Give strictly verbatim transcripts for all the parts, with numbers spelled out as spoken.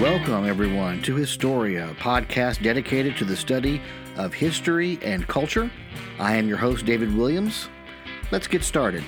Welcome, everyone, to Historia, a podcast dedicated to the study of history and culture. I am your host, David Williams. Let's get started.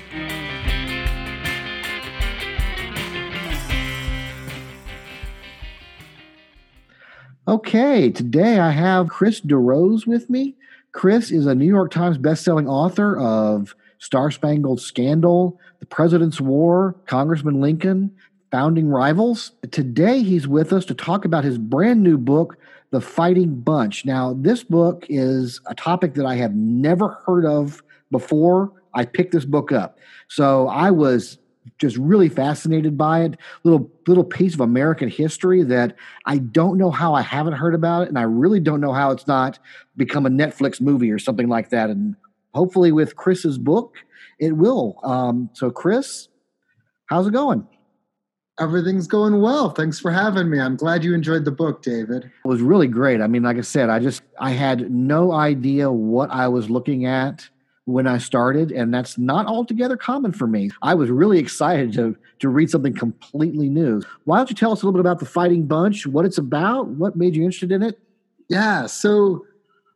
Okay, today I have Chris DeRose with me. Chris is a New York Times bestselling author of Star-Spangled Scandal, The President's War, Congressman Lincoln, Founding Rivals. Today he's with us to talk about his brand new book, The Fighting Bunch. Now, this book is a topic that I have never heard of before I picked this book up. So I was just really fascinated by it. Little little piece of American history that I don't know how I haven't heard about it, and I really don't know how it's not become a Netflix movie or something like that. And hopefully with Chris's book, it will. Um, so Chris, how's it going? Everything's going well. Thanks for having me. I'm glad you enjoyed the book, David. It was really great. I mean, like I said, I just, I had no idea what I was looking at when I started, and that's not altogether common for me. I was really excited to to read something completely new. Why don't you tell us a little bit about The Fighting Bunch, what it's about, what made you interested in it? Yeah, so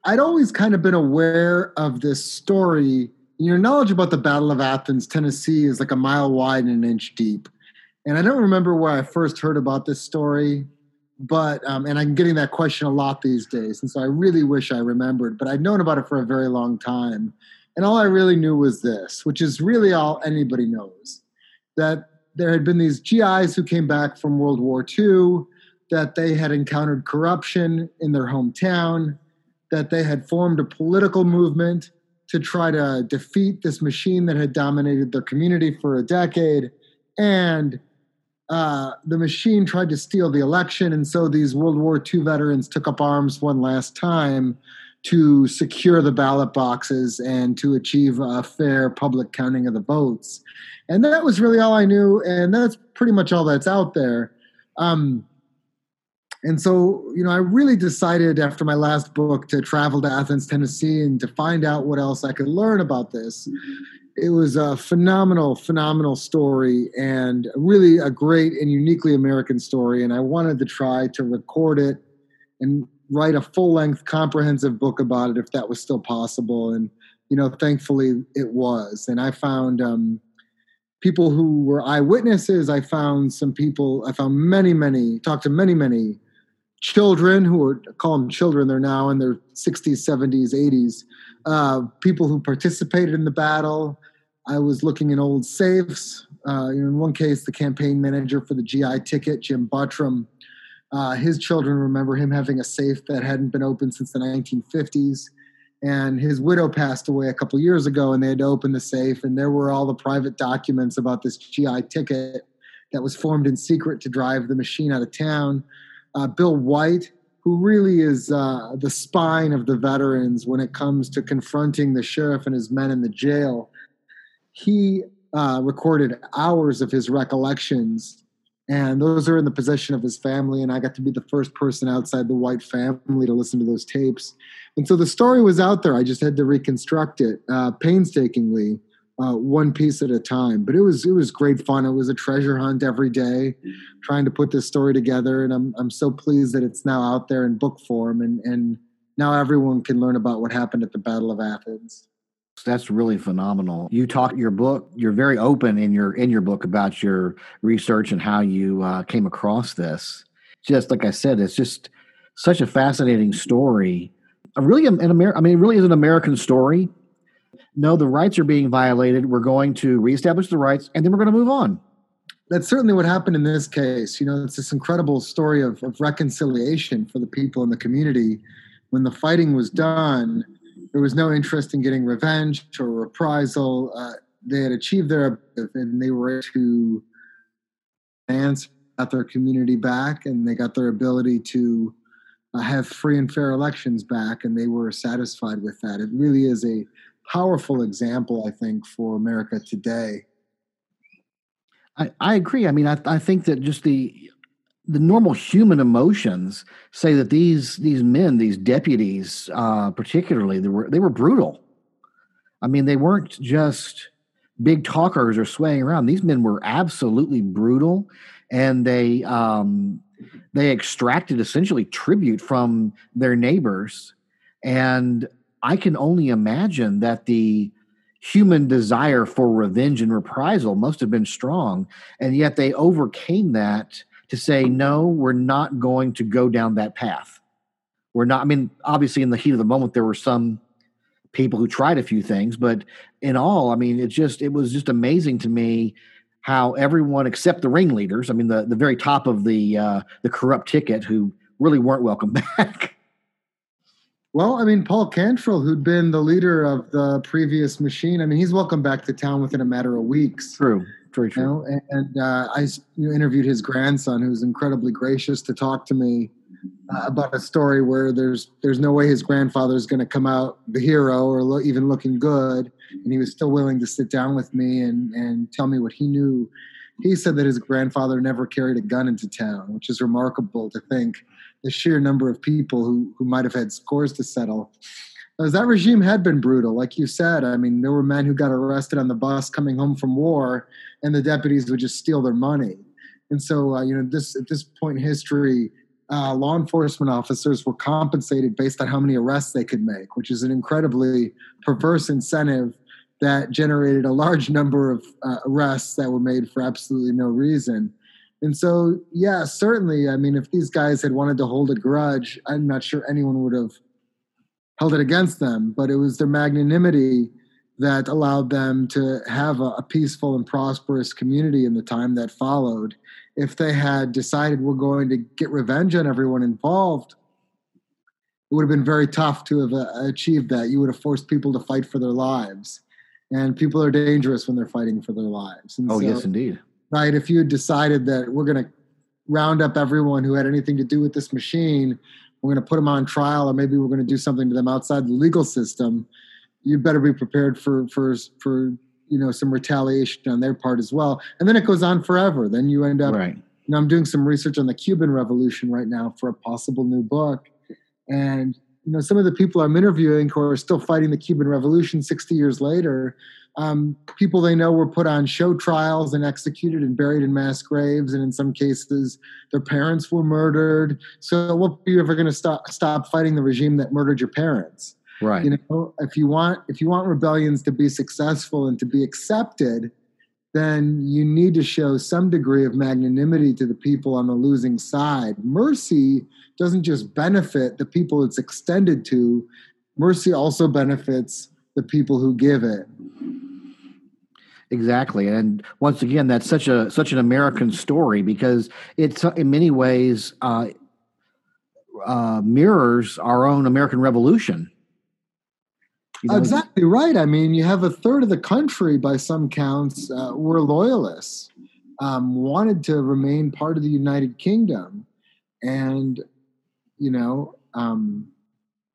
I'd always kind of been aware of this story. Your knowledge about the Battle of Athens, Tennessee is like a mile wide and an inch deep. And I don't remember where I first heard about this story, but um, and I'm getting that question a lot these days. And so I really wish I remembered, but I'd known about it for a very long time. And all I really knew was this, which is really all anybody knows, that there had been these G Is who came back from World War Two, that they had encountered corruption in their hometown, that they had formed a political movement to try to defeat this machine that had dominated their community for a decade. And Uh, the machine tried to steal the election, and so these World War Two veterans took up arms one last time to secure the ballot boxes and to achieve a fair public counting of the votes. And that was really all I knew, and that's pretty much all that's out there. Um, and so, you know, I really decided after my last book to travel to Athens, Tennessee, and to find out what else I could learn about this. It was a phenomenal, phenomenal story and really a great and uniquely American story. And I wanted to try to record it and write a full-length comprehensive book about it if that was still possible. And, you know, thankfully it was. And I found um, people who were eyewitnesses. I found some people, I found many, many, talked to many, many children who are, call them children, they're now in their sixties, seventies, eighties, uh, people who participated in the battle. I was looking in old safes. Uh, in one case, the campaign manager for the G I ticket, Jim Buttram, uh, his children remember him having a safe that hadn't been opened since the nineteen fifties. And his widow passed away a couple years ago, and they had to open the safe. And there were all the private documents about this G I ticket that was formed in secret to drive the machine out of town. Uh, Bill White, who really is uh, the spine of the veterans when it comes to confronting the sheriff and his men in the jail. He uh, recorded hours of his recollections, and those are in the possession of his family, and I got to be the first person outside the White family to listen to those tapes. And so the story was out there. I just had to reconstruct it uh, painstakingly, uh, one piece at a time. But it was it was great fun. It was a treasure hunt every day, trying to put this story together. And I'm I'm so pleased that it's now out there in book form, and and now everyone can learn about what happened at the Battle of Athens. That's really phenomenal. You talk your book. You're very open in your in your book about your research and how you uh, came across this. Just like I said, it's just such a fascinating story. I really an Amer- I mean, it really is an American story. No, the rights are being violated. We're going to reestablish the rights, and then we're going to move on. That's certainly what happened in this case. You know, it's this incredible story of, of reconciliation for the people in the community. When the fighting was done, there was no interest in getting revenge or reprisal. Uh, they had achieved their objective, and they were to advance at their community back, and they got their ability to uh, have free and fair elections back, and they were satisfied with that. It really is a powerful example, I think, for America today. I, I agree. I mean, I, I think that just the the normal human emotions say that these these men, these deputies, uh, particularly, they were they were brutal. I mean, they weren't just big talkers or swaying around. These men were absolutely brutal, and they um, They extracted essentially tribute from their neighbors. And I can only imagine that the human desire for revenge and reprisal must have been strong. And yet they overcame that to say, no, we're not going to go down that path. We're not, I mean, obviously in the heat of the moment, there were some people who tried a few things, but in all, I mean, it just, it was just amazing to me how everyone except the ringleaders, I mean, the, the very top of the, uh, the corrupt ticket who really weren't welcome back. Well, I mean, Paul Cantrell, who'd been the leader of the previous machine, I mean, he's welcome back to town within a matter of weeks. True, very true. You know? And uh, I interviewed his grandson, who's incredibly gracious to talk to me uh, about a story where there's there's no way his grandfather's going to come out the hero or lo- even looking good. And he was still willing to sit down with me and, and tell me what he knew. He said that his grandfather never carried a gun into town, which is remarkable to think. The sheer number of people who, who might have had scores to settle. As that regime had been brutal, like you said. I mean, there were men who got arrested on the bus coming home from war, and the deputies would just steal their money. And so, uh, you know, this at this point in history, uh, law enforcement officers were compensated based on how many arrests they could make, which is an incredibly perverse incentive that generated a large number of uh, arrests that were made for absolutely no reason. And so, yeah, certainly, I mean, if these guys had wanted to hold a grudge, I'm not sure anyone would have held it against them. But it was their magnanimity that allowed them to have a, a peaceful and prosperous community in the time that followed. If they had decided we're going to get revenge on everyone involved, it would have been very tough to have uh, achieved that. You would have forced people to fight for their lives. And people are dangerous when they're fighting for their lives. And oh, so, yes, indeed. Right, if you had decided that we're going to round up everyone who had anything to do with this machine, we're going to put them on trial, or maybe we're going to do something to them outside the legal system, you better be prepared for for for you know some retaliation on their part as well. And then it goes on forever. Then you end up. Right. You know, I'm doing some research on the Cuban Revolution right now for a possible new book, and you know some of the people I'm interviewing who are still fighting the Cuban Revolution sixty years later. Um, people they know were put on show trials and executed and buried in mass graves. And in some cases, their parents were murdered. So what are you ever going to stop, stop fighting the regime that murdered your parents? Right. You know, if you want, if you want rebellions to be successful and to be accepted, then you need to show some degree of magnanimity to the people on the losing side. Mercy doesn't just benefit the people it's extended to. Mercy also benefits the people who give it. Exactly. And once again, that's such a such an American story because it's in many ways uh, uh, mirrors our own American Revolution. You know? Exactly right. I mean, you have a third of the country, by some counts, uh, were loyalists, um, wanted to remain part of the United Kingdom. And, you know, um,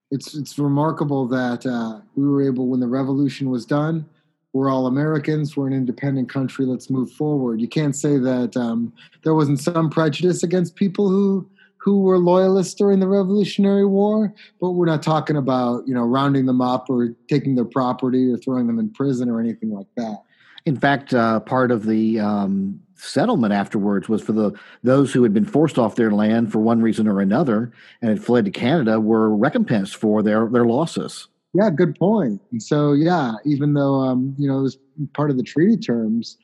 it's it's remarkable that uh, we were able, when the revolution was done, we're all Americans. We're an independent country. Let's move forward. You can't say that um, there wasn't some prejudice against people who who were loyalists during the Revolutionary War, but we're not talking about you know rounding them up or taking their property or throwing them in prison or anything like that. In fact, uh, part of the um, settlement afterwards was for the those who had been forced off their land for one reason or another and had fled to Canada were recompensed for their their losses. Yeah, good point. And so, yeah, even though, um, you know, it was part of the treaty terms,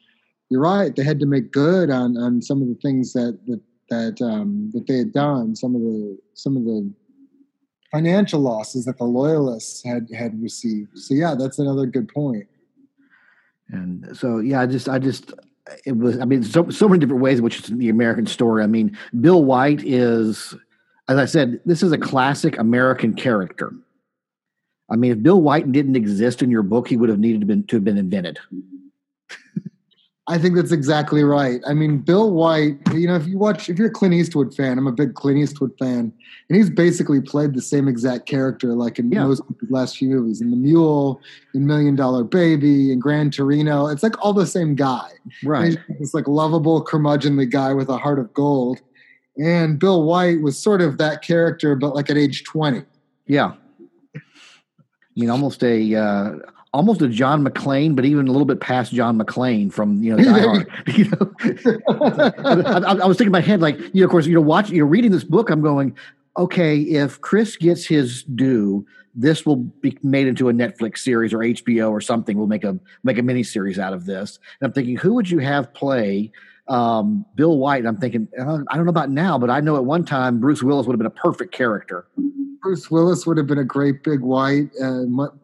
you're right. They had to make good on, on some of the things that that that, um, that they had done, some of the some of the financial losses that the loyalists had, had received. So, yeah, that's another good point. And so, yeah, I just, I just, it was, I mean, so, so many different ways in which is the American story. I mean, Bill White is, as I said, this is a classic American character. I mean, if Bill White didn't exist in your book, he would have needed to, been, to have been invented. I think that's exactly right. I mean, Bill White, you know, if you watch, if you're a Clint Eastwood fan, I'm a big Clint Eastwood fan, and he's basically played the same exact character like in yeah. most of the last few movies, in The Mule, in Million Dollar Baby, in Gran Torino. It's like all the same guy. Right. It's like lovable, curmudgeonly guy with a heart of gold. And Bill White was sort of that character, but like at age twenty. Yeah. I mean, almost a uh, almost a John McClane, but even a little bit past John McClane from, you know, Die Hard. You know? I, I was thinking in my head, like, you know, of course, you know, watch, you're reading this book, I'm going, okay, if Chris gets his due, this will be made into a Netflix series or H B O or something. We'll make a make a mini series out of this. And I'm thinking, who would you have play um, Bill White? And I'm thinking, I don't, I don't know about now, but I know at one time Bruce Willis would have been a perfect character. Bruce Willis would have been a great big White, uh,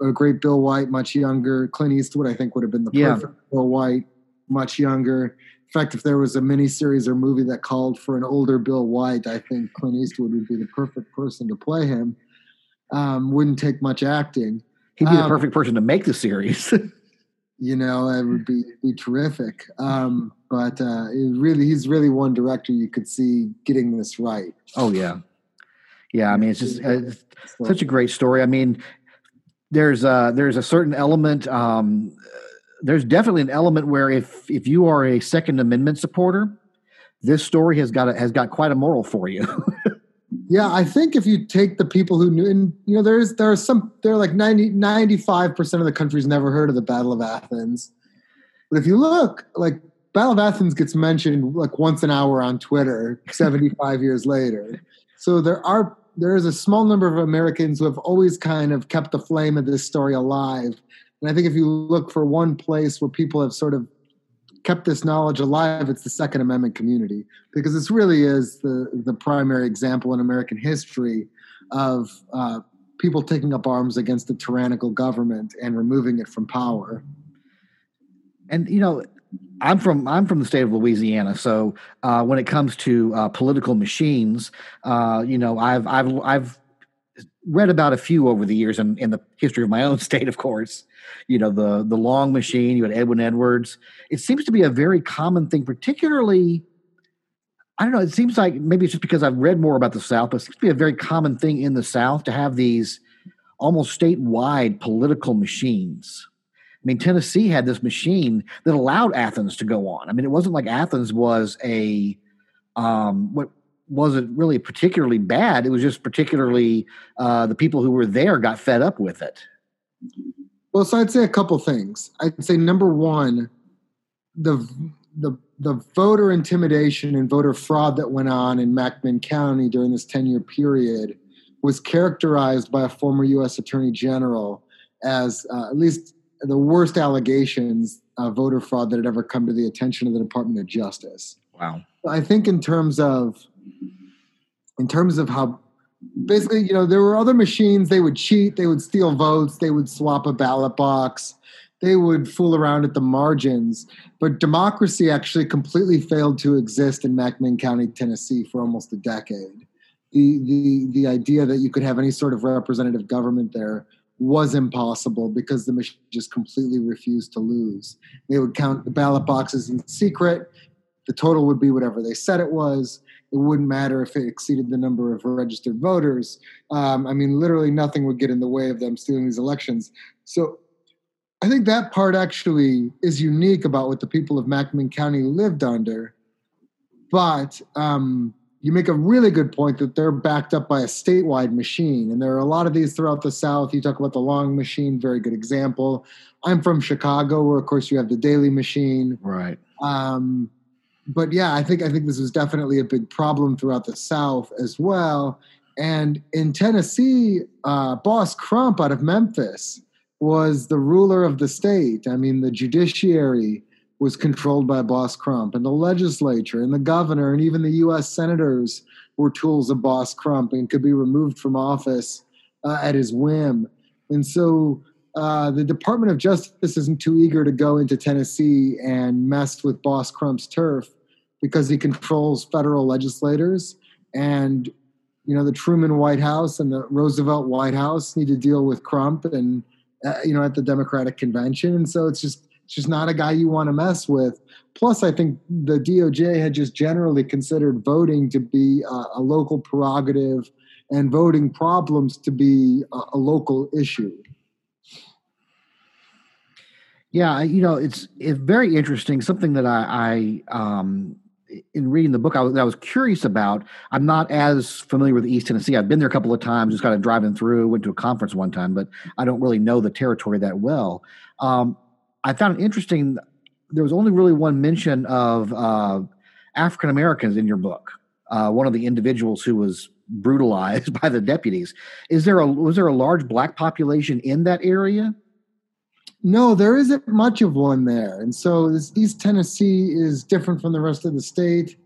a great Bill White, much younger. Clint Eastwood, I think, would have been the yeah. perfect Bill White, much younger. In fact, if there was a miniseries or movie that called for an older Bill White, I think Clint Eastwood would be the perfect person to play him. Um, wouldn't take much acting. He'd be um, the perfect person to make the series. You know, it would be, be terrific. Um, but uh, it really, he's really one director you could see getting this right. Oh, yeah. Yeah, I mean, it's just uh, it's such a great story. I mean, there's a, there's a certain element um, – there's definitely an element where if if you are a Second Amendment supporter, this story has got a, has got quite a moral for you. Yeah, I think if you take the people who knew, and you know, there's there are some, there are like ninety, ninety-five percent of the country's never heard of the Battle of Athens. But if you look, like Battle of Athens gets mentioned like once an hour on Twitter seventy-five years later. So there are there is a small number of Americans who have always kind of kept the flame of this story alive. And I think if you look for one place where people have sort of kept this knowledge alive, it's the Second Amendment community, because this really is the, the primary example in American history of uh, people taking up arms against a tyrannical government and removing it from power. And, you know, I'm from I'm from the state of Louisiana, so uh, when it comes to uh, political machines, uh, you know, I've I've I've read about a few over the years in, in the history of my own state, of course. You know, the the Long Machine, you had Edwin Edwards. It seems to be a very common thing, particularly, I don't know, it seems like maybe it's just because I've read more about the South, but it seems to be a very common thing in the South to have these almost statewide political machines. I mean, Tennessee had this machine that allowed Athens to go on. I mean, it wasn't like Athens was a um, – what wasn't really particularly bad. It was just particularly uh, the people who were there got fed up with it. Well, so I'd say a couple things. I'd say number one, the the the voter intimidation and voter fraud that went on in McMinn County during this ten-year period was characterized by a former U S Attorney General as uh, at least the worst allegations of voter fraud that had ever come to the attention of the Department of Justice. Wow. I think in terms of in terms of how basically, you know, there were other machines. They would cheat. They would steal votes. They would swap a ballot box. They would fool around at the margins. But democracy actually completely failed to exist in McMinn County, Tennessee, for almost a decade. The, the, the idea that you could have any sort of representative government there was impossible because the machine just completely refused to lose. They would count the ballot boxes in secret. The total would be whatever they said it was. It wouldn't matter if it exceeded the number of registered voters. Um, I mean, literally nothing would get in the way of them stealing these elections. So I think that part actually is unique about what the people of McMinn County lived under. But um, you make a really good point that they're backed up by a statewide machine. And there are a lot of these throughout the South. You talk about the Long Machine, very good example. I'm from Chicago, where, of course, you have the Daily Machine. Right. Um But yeah, I think I think this was definitely a big problem throughout the South as well. And in Tennessee, uh, Boss Crump out of Memphis was the ruler of the state. I mean, the judiciary was controlled by Boss Crump, and the legislature and the governor and even the U S senators were tools of Boss Crump and could be removed from office uh, at his whim. And so Uh, the Department of Justice isn't too eager to go into Tennessee and mess with Boss Crump's turf because he controls federal legislators. And, you know, the Truman White House and the Roosevelt White House need to deal with Crump and, uh, you know, at the Democratic Convention. And so it's just, it's just not a guy you want to mess with. Plus, I think the D O J had just generally considered voting to be a, a local prerogative and voting problems to be a, a local issue. Yeah, you know, it's it's very interesting. Something that I, I um, in reading the book, I was, I was curious about. I'm not as familiar with East Tennessee. I've been there a couple of times, just kind of driving through, went to a conference one time, but I don't really know the territory that well. Um, I found it interesting. There was only really one mention of uh, African-Americans in your book. Uh, one of the individuals who was brutalized by the deputies. Is there a, was there a large black population in that area? No, there isn't much of one there. And so this, East Tennessee is different from the rest of the state.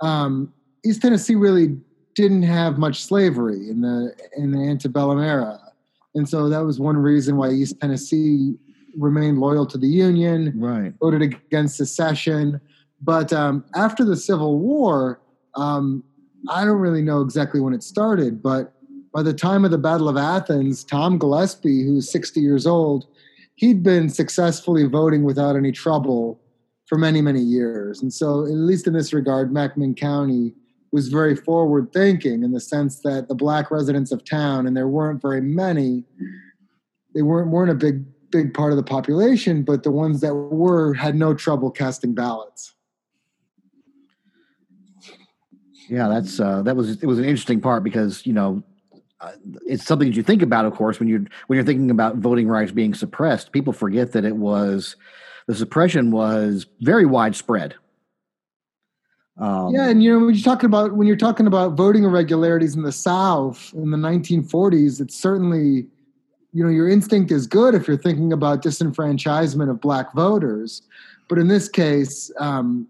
Um, East Tennessee really didn't have much slavery in the in the antebellum era. And so that was one reason why East Tennessee remained loyal to the Union, right. voted against secession. But um, after the Civil War, um, I don't really know exactly when it started, but by the time of the Battle of Athens, Tom Gillespie, who's sixty years old, he'd been successfully voting without any trouble for many, many years. And so, at least in this regard, McMinn County was very forward-thinking in the sense that the black residents of town, and there weren't very many, they weren't, weren't a big, big part of the population, but the ones that were had no trouble casting ballots. Yeah, that's uh, that was it was an interesting part because, you know, uh, it's something that you think about, of course, when you're when you're thinking about voting rights being suppressed. People forget that it was the suppression was very widespread. Um, yeah, and you know, when you're talking about when you're talking about voting irregularities in the South in the nineteen forties, it's certainly, you know, your instinct is good if you're thinking about disenfranchisement of black voters, but in this case. Um,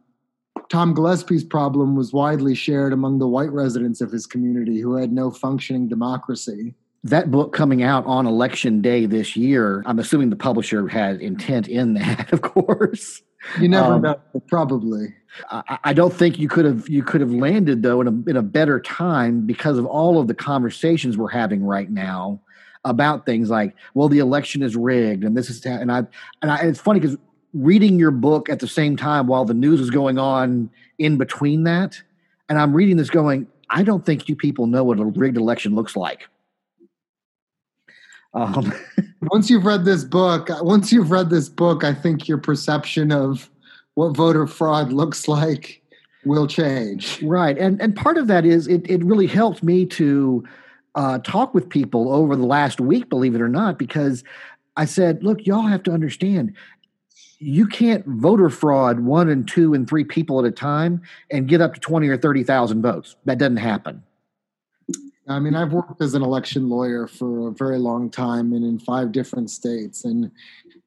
Tom Gillespie's problem was widely shared among the white residents of his community who had no functioning democracy. That book coming out on election day this year, I'm assuming the publisher had intent in that, of course. You never um, know, probably. I, I don't think you could have you could have landed, though, in a, in a better time because of all of the conversations we're having right now about things like, well, the election is rigged, and this is ta- and I and I, it's funny because. Reading your book at the same time while the news is going on in between that. And I'm reading this going, I don't think you people know what a rigged election looks like. Um, once you've read this book, once you've read this book, I think your perception of what voter fraud looks like will change. Right. And and part of that is it, it really helped me to uh, talk with people over the last week, believe it or not, because I said, look, y'all have to understand you can't voter fraud one and two and three people at a time and get up to twenty or thirty thousand votes. That doesn't happen. I mean, I've worked as an election lawyer for a very long time and in five different states. And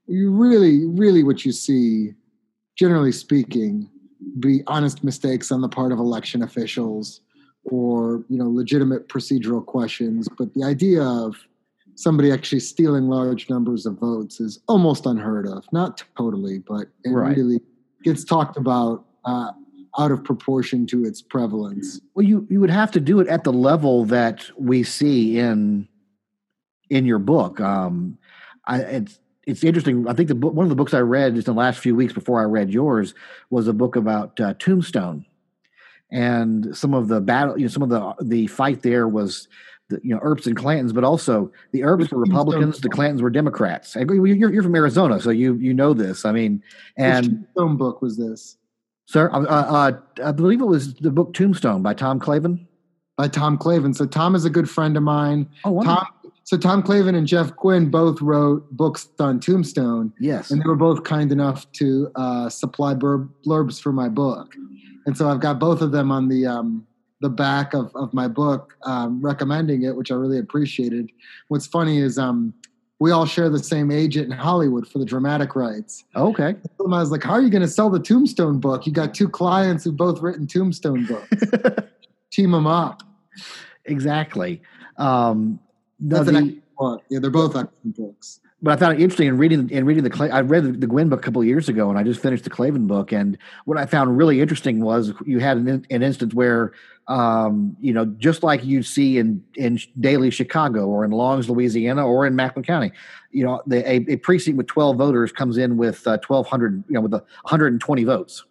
you really, really what you see, generally speaking, be honest mistakes on the part of election officials or, you know, legitimate procedural questions. But the idea of somebody actually stealing large numbers of votes is almost unheard of. Not totally, but it right. really gets talked about uh, out of proportion to its prevalence. Well, you, you would have to do it at the level that we see in in your book. Um, I, it's it's interesting. I think the book, one of the books I read just in the last few weeks before I read yours was a book about uh, Tombstone, and some of the battle, you know, some of the the fight there was. The, you know, Earps and Clantons, but also the Earps were Republicans, the Clantons were Democrats. You're, you're from Arizona, so you you know this. I mean, and which Tombstone book was this, sir? Uh, uh, I believe it was the book Tombstone by Tom Clavin. By Tom Clavin. So Tom is a good friend of mine. Oh, wonderful. Tom. So Tom Clavin and Jeff Quinn both wrote books on Tombstone. Yes, and they were both kind enough to uh, supply blurb, blurbs for my book, and so I've got both of them on the. Um, the back of, of my book, um, recommending it, which I really appreciated. What's funny is um, we all share the same agent in Hollywood for the dramatic rights. Okay. I was like, how are you going to sell the Tombstone book? You got two clients who've both written Tombstone books. Team them up. Exactly. Um, That's the, an excellent book. Yeah, they're both excellent books. But I found it interesting in reading in reading the I read the Gwynn book a couple of years ago, and I just finished the Clavin book. And what I found really interesting was you had an, an instance where, um, you know, just like you see in in Daly, Chicago, or in Longs, Louisiana, or in McMinn County, you know, the, a, a precinct with twelve voters comes in with uh, twelve hundred, you know, with a hundred and twenty votes.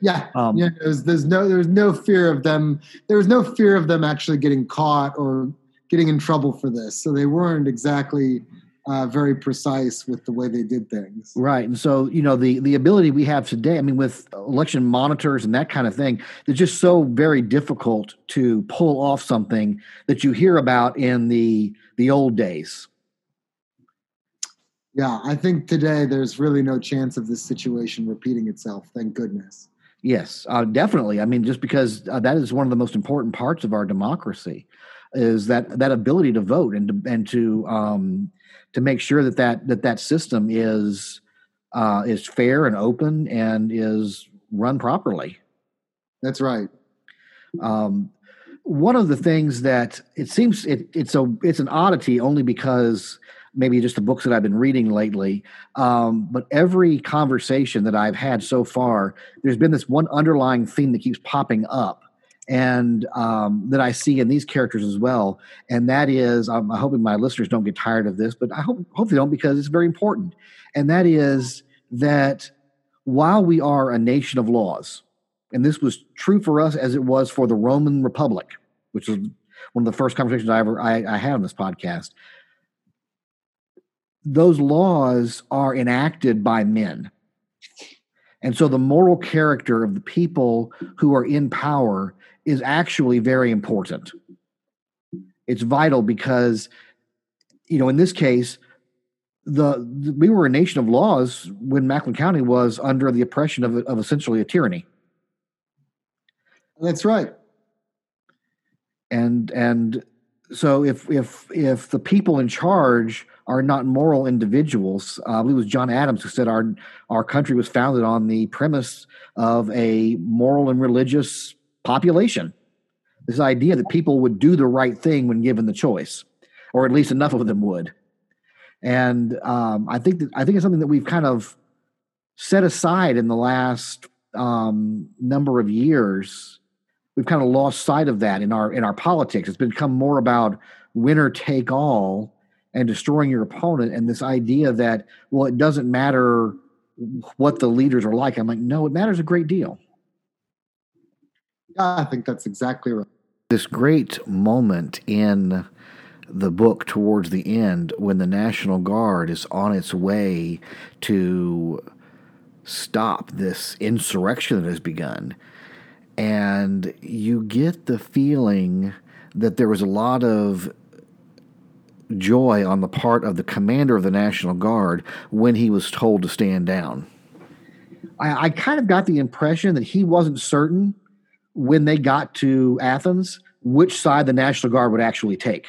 Yeah, um, yeah. There's, there's no there's no fear of them. There was no fear of them actually getting caught or. Getting in trouble for this. So they weren't exactly uh, very precise with the way they did things. Right. And so, you know, the, the ability we have today, I mean, with election monitors and that kind of thing, it's just so very difficult to pull off something that you hear about in the, the old days. Yeah, I think today there's really no chance of this situation repeating itself, thank goodness. Yes, uh, definitely. I mean, just because uh, that is one of the most important parts of our democracy, is that that ability to vote and to, and to um, to make sure that that that, that system is uh, is fair and open and is run properly. That's right. Um, one of the things that it seems it, it's a it's an oddity only because. Maybe just the books that I've been reading lately. Um, but every conversation that I've had so far, there's been this one underlying theme that keeps popping up and um, that I see in these characters as well. And that is, I'm hoping my listeners don't get tired of this, but I hope, hope they don't, because it's very important. And that is that while we are a nation of laws, and this was true for us as it was for the Roman Republic, which is one of the first conversations I ever I, I had on this podcast, those laws are enacted by men. And so the moral character of the people who are in power is actually very important. It's vital because, you know, in this case, the, the we were a nation of laws when McMinn County was under the oppression of, of essentially a tyranny. That's right. And, and, So if if if the people in charge are not moral individuals, uh, I believe it was John Adams who said our our country was founded on the premise of a moral and religious population. This idea that people would do the right thing when given the choice, or at least enough of them would. And um, I think that, I think it's something that we've kind of set aside in the last um, number of years. We've kind of lost sight of that in our in our politics. It's become more about winner take all and destroying your opponent, and this idea that, well, it doesn't matter what the leaders are like. I'm like, no, it matters a great deal. Yeah, I think that's exactly right. This great moment in the book towards the end when the National Guard is on its way to stop this insurrection that has begun. And you get the feeling that there was a lot of joy on the part of the commander of the National Guard when he was told to stand down. I, I kind of got the impression that he wasn't certain when they got to Athens which side the National Guard would actually take.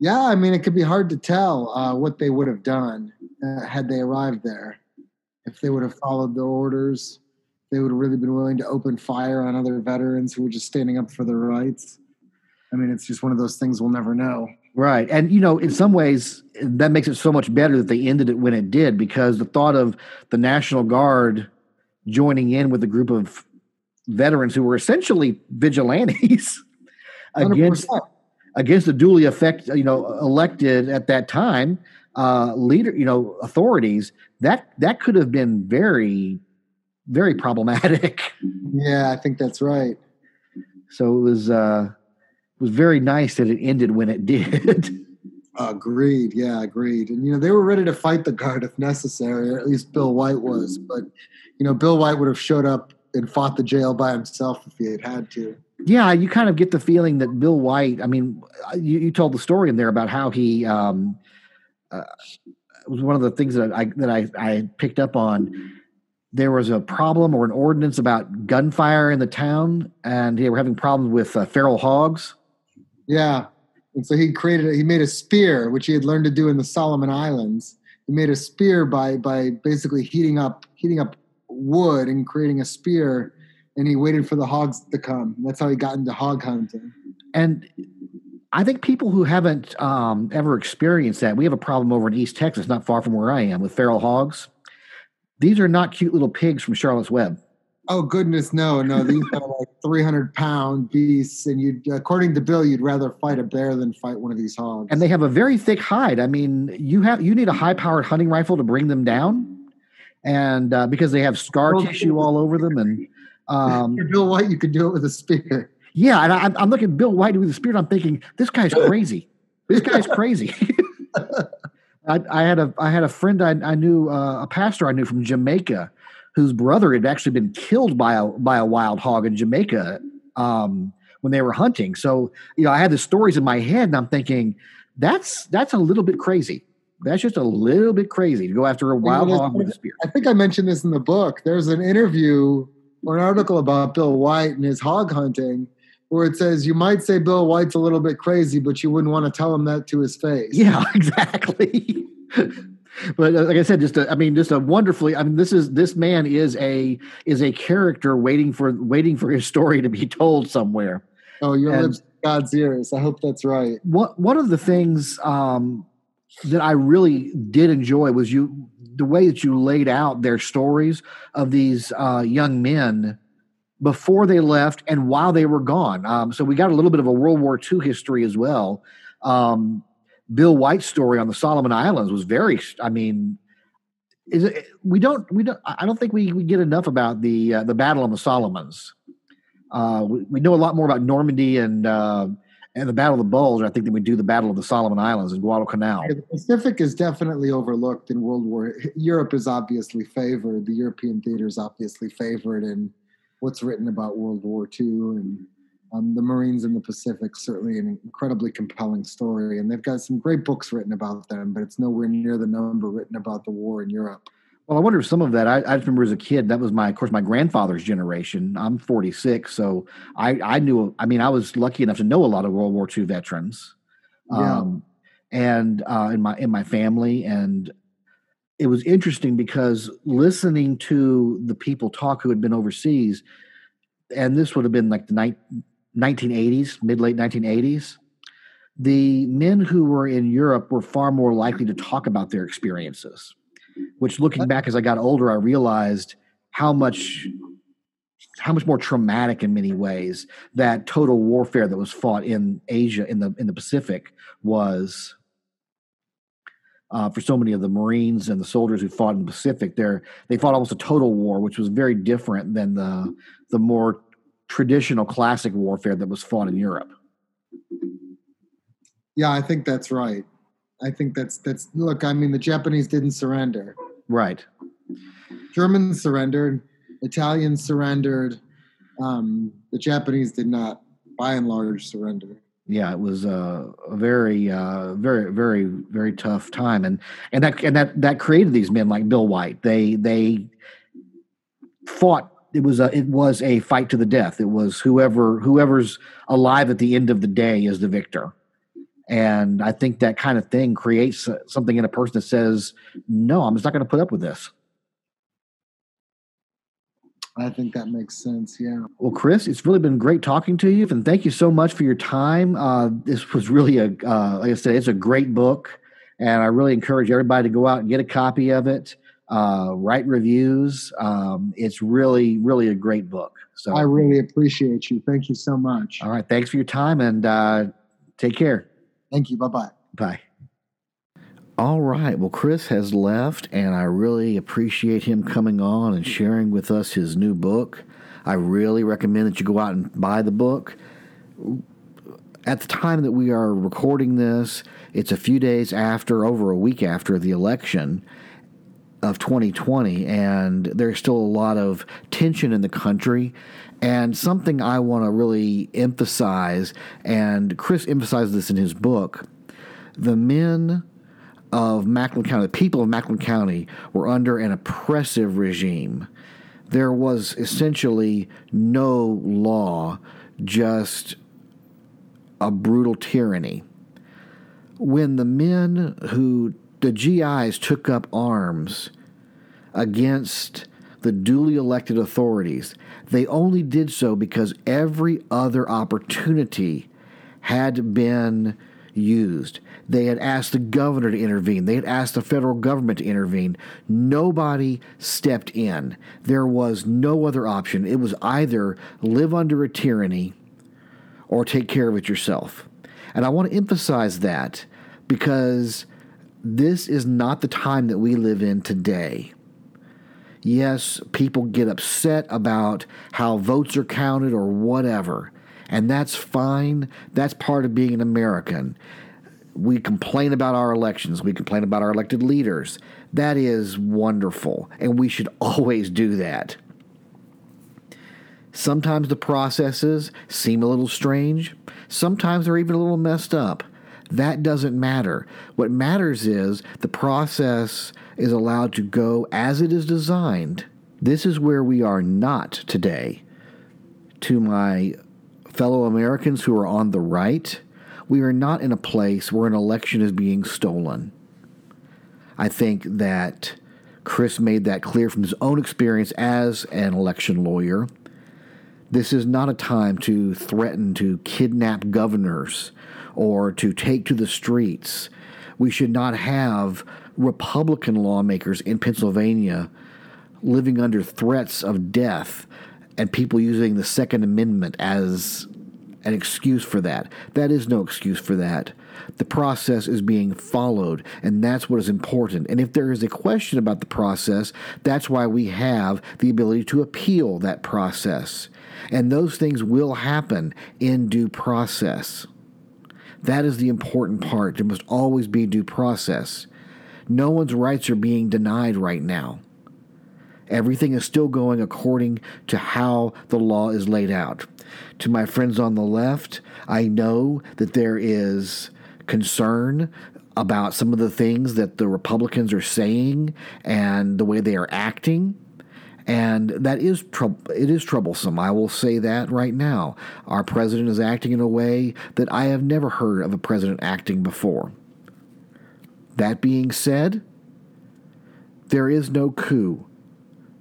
Yeah, I mean, it could be hard to tell uh, what they would have done uh, had they arrived there. If they would have followed the orders, they would have really been willing to open fire on other veterans who were just standing up for their rights. I mean, it's just one of those things we'll never know. Right. And, you know, in some ways, that makes it so much better that they ended it when it did, because the thought of the National Guard joining in with a group of veterans who were essentially vigilantes against, against the duly effect, you know, elected at that time uh, leader, you know, authorities, that that could have been very very problematic. Yeah, I think that's right. So it was uh, it was very nice that it ended when it did. Agreed. Yeah, agreed. And, you know, they were ready to fight the Guard if necessary, or at least Bill White was. But, you know, Bill White would have showed up and fought the jail by himself if he had had to. Yeah, you kind of get the feeling that Bill White, I mean, you, you told the story in there about how he um, uh, was one of the things that I that I, I picked up on. There was a problem or an ordinance about gunfire in the town, and they were having problems with uh, feral hogs. Yeah. And so he created, a, he made a spear, which he had learned to do in the Solomon Islands. He made a spear by, by basically heating up, heating up wood and creating a spear. And he waited for the hogs to come. That's how he got into hog hunting. And I think people who haven't um, ever experienced that, we have a problem over in East Texas, not far from where I am, with feral hogs. These are not cute little pigs from Charlotte's Web. Oh, goodness, no, no. These are like three hundred pound beasts, and you'd, according to Bill, you'd rather fight a bear than fight one of these hogs. And they have a very thick hide. I mean, you have you need a high-powered hunting rifle to bring them down, and uh, because they have scar Bill tissue all over them. And um, Bill White, you could do it with a spear. Yeah, and I, I'm looking at Bill White with a spear, and I'm thinking, this guy's crazy. This guy's crazy. I, I had a I had a friend I, I knew uh, a pastor I knew from Jamaica, whose brother had actually been killed by a by a wild hog in Jamaica um, when they were hunting. So you know, I had the stories in my head, and I'm thinking that's that's a little bit crazy. That's just a little bit crazy to go after a wild you know, hog with a spear. I think I mentioned this in the book. There's an interview or an article about Bill White and his hog hunting, where it says, you might say Bill White's a little bit crazy, but you wouldn't want to tell him that to his face. Yeah, exactly. But like I said, just a, I mean, just a wonderfully. I mean, this is this man is a is a character waiting for waiting for his story to be told somewhere. Oh, your and lips, God's ears. I hope that's right. One one of the things um, that I really did enjoy was you the way that you laid out their stories of these uh, young men before they left and while they were gone. Um, so we got a little bit of a World War Two history as well. Um, Bill White's story on the Solomon Islands was very, I mean, is it, we don't, we don't, I don't think we, we get enough about the, uh, the battle on the Solomons. Uh, we, we know a lot more about Normandy and, uh, and the Battle of the Bulge, I think, than we do the Battle of the Solomon Islands and Guadalcanal. The Pacific is definitely overlooked in World War. Europe is obviously favored. The European theater is obviously favored in what's written about World War Two, and Um, the Marines in the Pacific, certainly an incredibly compelling story. And they've got some great books written about them, but it's nowhere near the number written about the war in Europe. Well, I wonder if some of that, I, I remember as a kid, that was my, of course, my grandfather's generation. I'm forty-six. So I, I knew, I mean, I was lucky enough to know a lot of World War Two veterans um, yeah. and uh, in my, in my family. And it was interesting because listening to the people talk who had been overseas, and this would have been like the night, nineteen eighties, mid-late nineteen eighties, the men who were in Europe were far more likely to talk about their experiences, which looking back as I got older, I realized how much how much more traumatic in many ways that total warfare that was fought in Asia, in the in the Pacific, was uh, for so many of the Marines and the soldiers who fought in the Pacific. There, they fought almost a total war, which was very different than the the more traditional classic warfare that was fought in Europe. Yeah, I think that's right. I think that's, that's look, I mean, the Japanese didn't surrender. Right. Germans surrendered. Italians surrendered. Um, the Japanese did not, by and large, surrender. Yeah, it was uh, a very, uh, very, very, very tough time. And, and that, and that, that created these men like Bill White. They, they fought. It was a it was a fight to the death. It was whoever whoever's alive at the end of the day is the victor, and I think that kind of thing creates something in a person that says, "No, I'm just not going to put up with this." I think that makes sense. Yeah. Well, Chris, it's really been great talking to you, and thank you so much for your time. Uh, this was really a uh, like I said, it's a great book, and I really encourage everybody to go out and get a copy of it. Uh, write reviews. Um, it's really, really a great book. So I really appreciate you. Thank you so much. All right. Thanks for your time, and uh, take care. Thank you. Bye-bye. Bye. All right. Well, Chris has left, and I really appreciate him coming on and sharing with us his new book. I really recommend that you go out and buy the book. At the time that we are recording this, it's a few days after, over a week after the election of twenty twenty, and there's still a lot of tension in the country. And something I want to really emphasize, and Chris emphasizes this in his book, the men of McMinn County, the people of McMinn County, were under an oppressive regime. There was essentially no law, just a brutal tyranny. When the men who the G Is took up arms against the duly elected authorities, they only did so because every other opportunity had been used. They had asked the governor to intervene. They had asked the federal government to intervene. Nobody stepped in. There was no other option. It was either live under a tyranny or take care of it yourself. And I want to emphasize that because this is not the time that we live in today. Yes, people get upset about how votes are counted or whatever, and that's fine. That's part of being an American. We complain about our elections. We complain about our elected leaders. That is wonderful, and we should always do that. Sometimes the processes seem a little strange. Sometimes they're even a little messed up. That doesn't matter. What matters is the process is allowed to go as it is designed. This is where we are not today. To my fellow Americans who are on the right, we are not in a place where an election is being stolen. I think that Chris made that clear from his own experience as an election lawyer. This is not a time to threaten to kidnap governors or to take to the streets. We should not have Republican lawmakers in Pennsylvania living under threats of death and people using the Second Amendment as an excuse for that. That is no excuse for that. The process is being followed, and that's what is important. And if there is a question about the process, that's why we have the ability to appeal that process. And those things will happen in due process. That is the important part. There must always be due process. No one's rights are being denied right now. Everything is still going according to how the law is laid out. To my friends on the left, I know that there is concern about some of the things that the Republicans are saying and the way they are acting. And that is troub- it is troublesome. I will say that right now. Our president is acting in a way that I have never heard of a president acting before. That being said, there is no coup.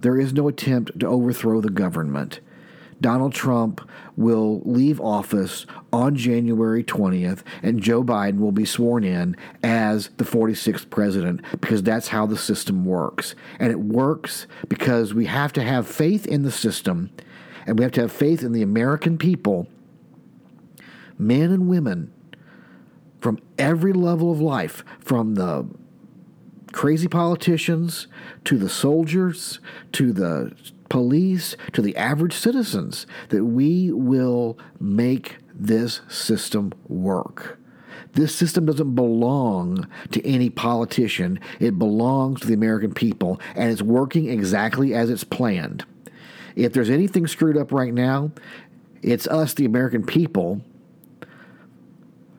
There is no attempt to overthrow the government. Donald Trump will leave office on January twentieth, and Joe Biden will be sworn in as the forty-sixth president, because that's how the system works. And it works because we have to have faith in the system, and we have to have faith in the American people, men and women, from every level of life, from the crazy politicians to the soldiers to the police, to the average citizens, that we will make this system work. This system doesn't belong to any politician. It belongs to the American people, and it's working exactly as it's planned. If there's anything screwed up right now, it's us, the American people,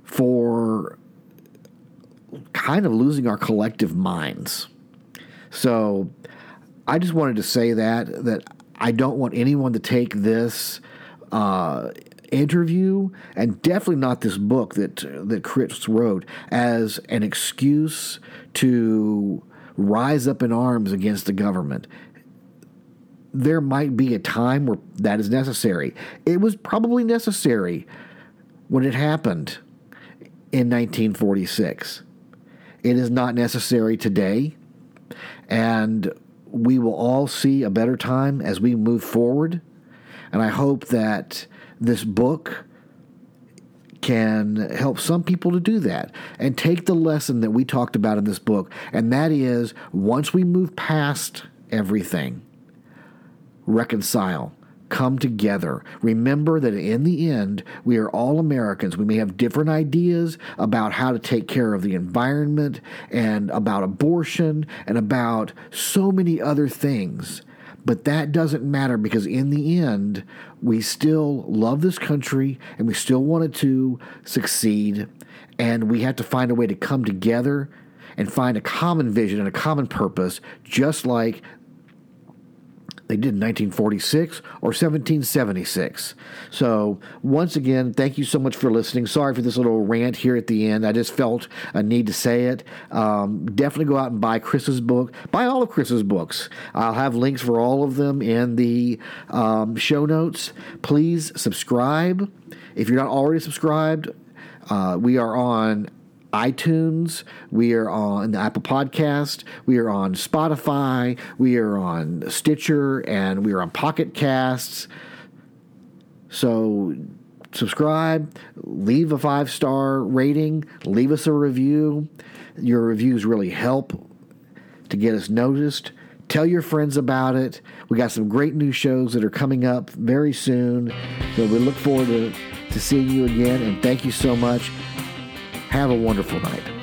for kind of losing our collective minds. So I just wanted to say that, that I don't want anyone to take this uh, interview, and definitely not this book that that Chris wrote, as an excuse to rise up in arms against the government. There might be a time where that is necessary. It was probably necessary when it happened in nineteen forty-six. It is not necessary today, and we will all see a better time as we move forward. And I hope that this book can help some people to do that and take the lesson that we talked about in this book. And that is, once we move past everything, reconcile, come together. Remember that in the end, we are all Americans. We may have different ideas about how to take care of the environment and about abortion and about so many other things. But that doesn't matter, because in the end, we still love this country and we still wanted to succeed. And we have to find a way to come together and find a common vision and a common purpose, just like they did in nineteen forty-six or seventeen seventy-six. So once again, thank you so much for listening. Sorry for this little rant here at the end. I just felt a need to say it. Um, definitely go out and buy Chris's book. Buy all of Chris's books. I'll have links for all of them in the um, show notes. Please subscribe. If you're not already subscribed, uh, we are on iTunes, we are on the Apple Podcast, we are on Spotify, we are on Stitcher, and we are on Pocket Casts. So subscribe, leave a five-star rating, leave us a review. Your reviews really help to get us noticed. Tell your friends about it. We got some great new shows that are coming up very soon. So we look forward to, to seeing you again, and thank you so much. Have a wonderful night.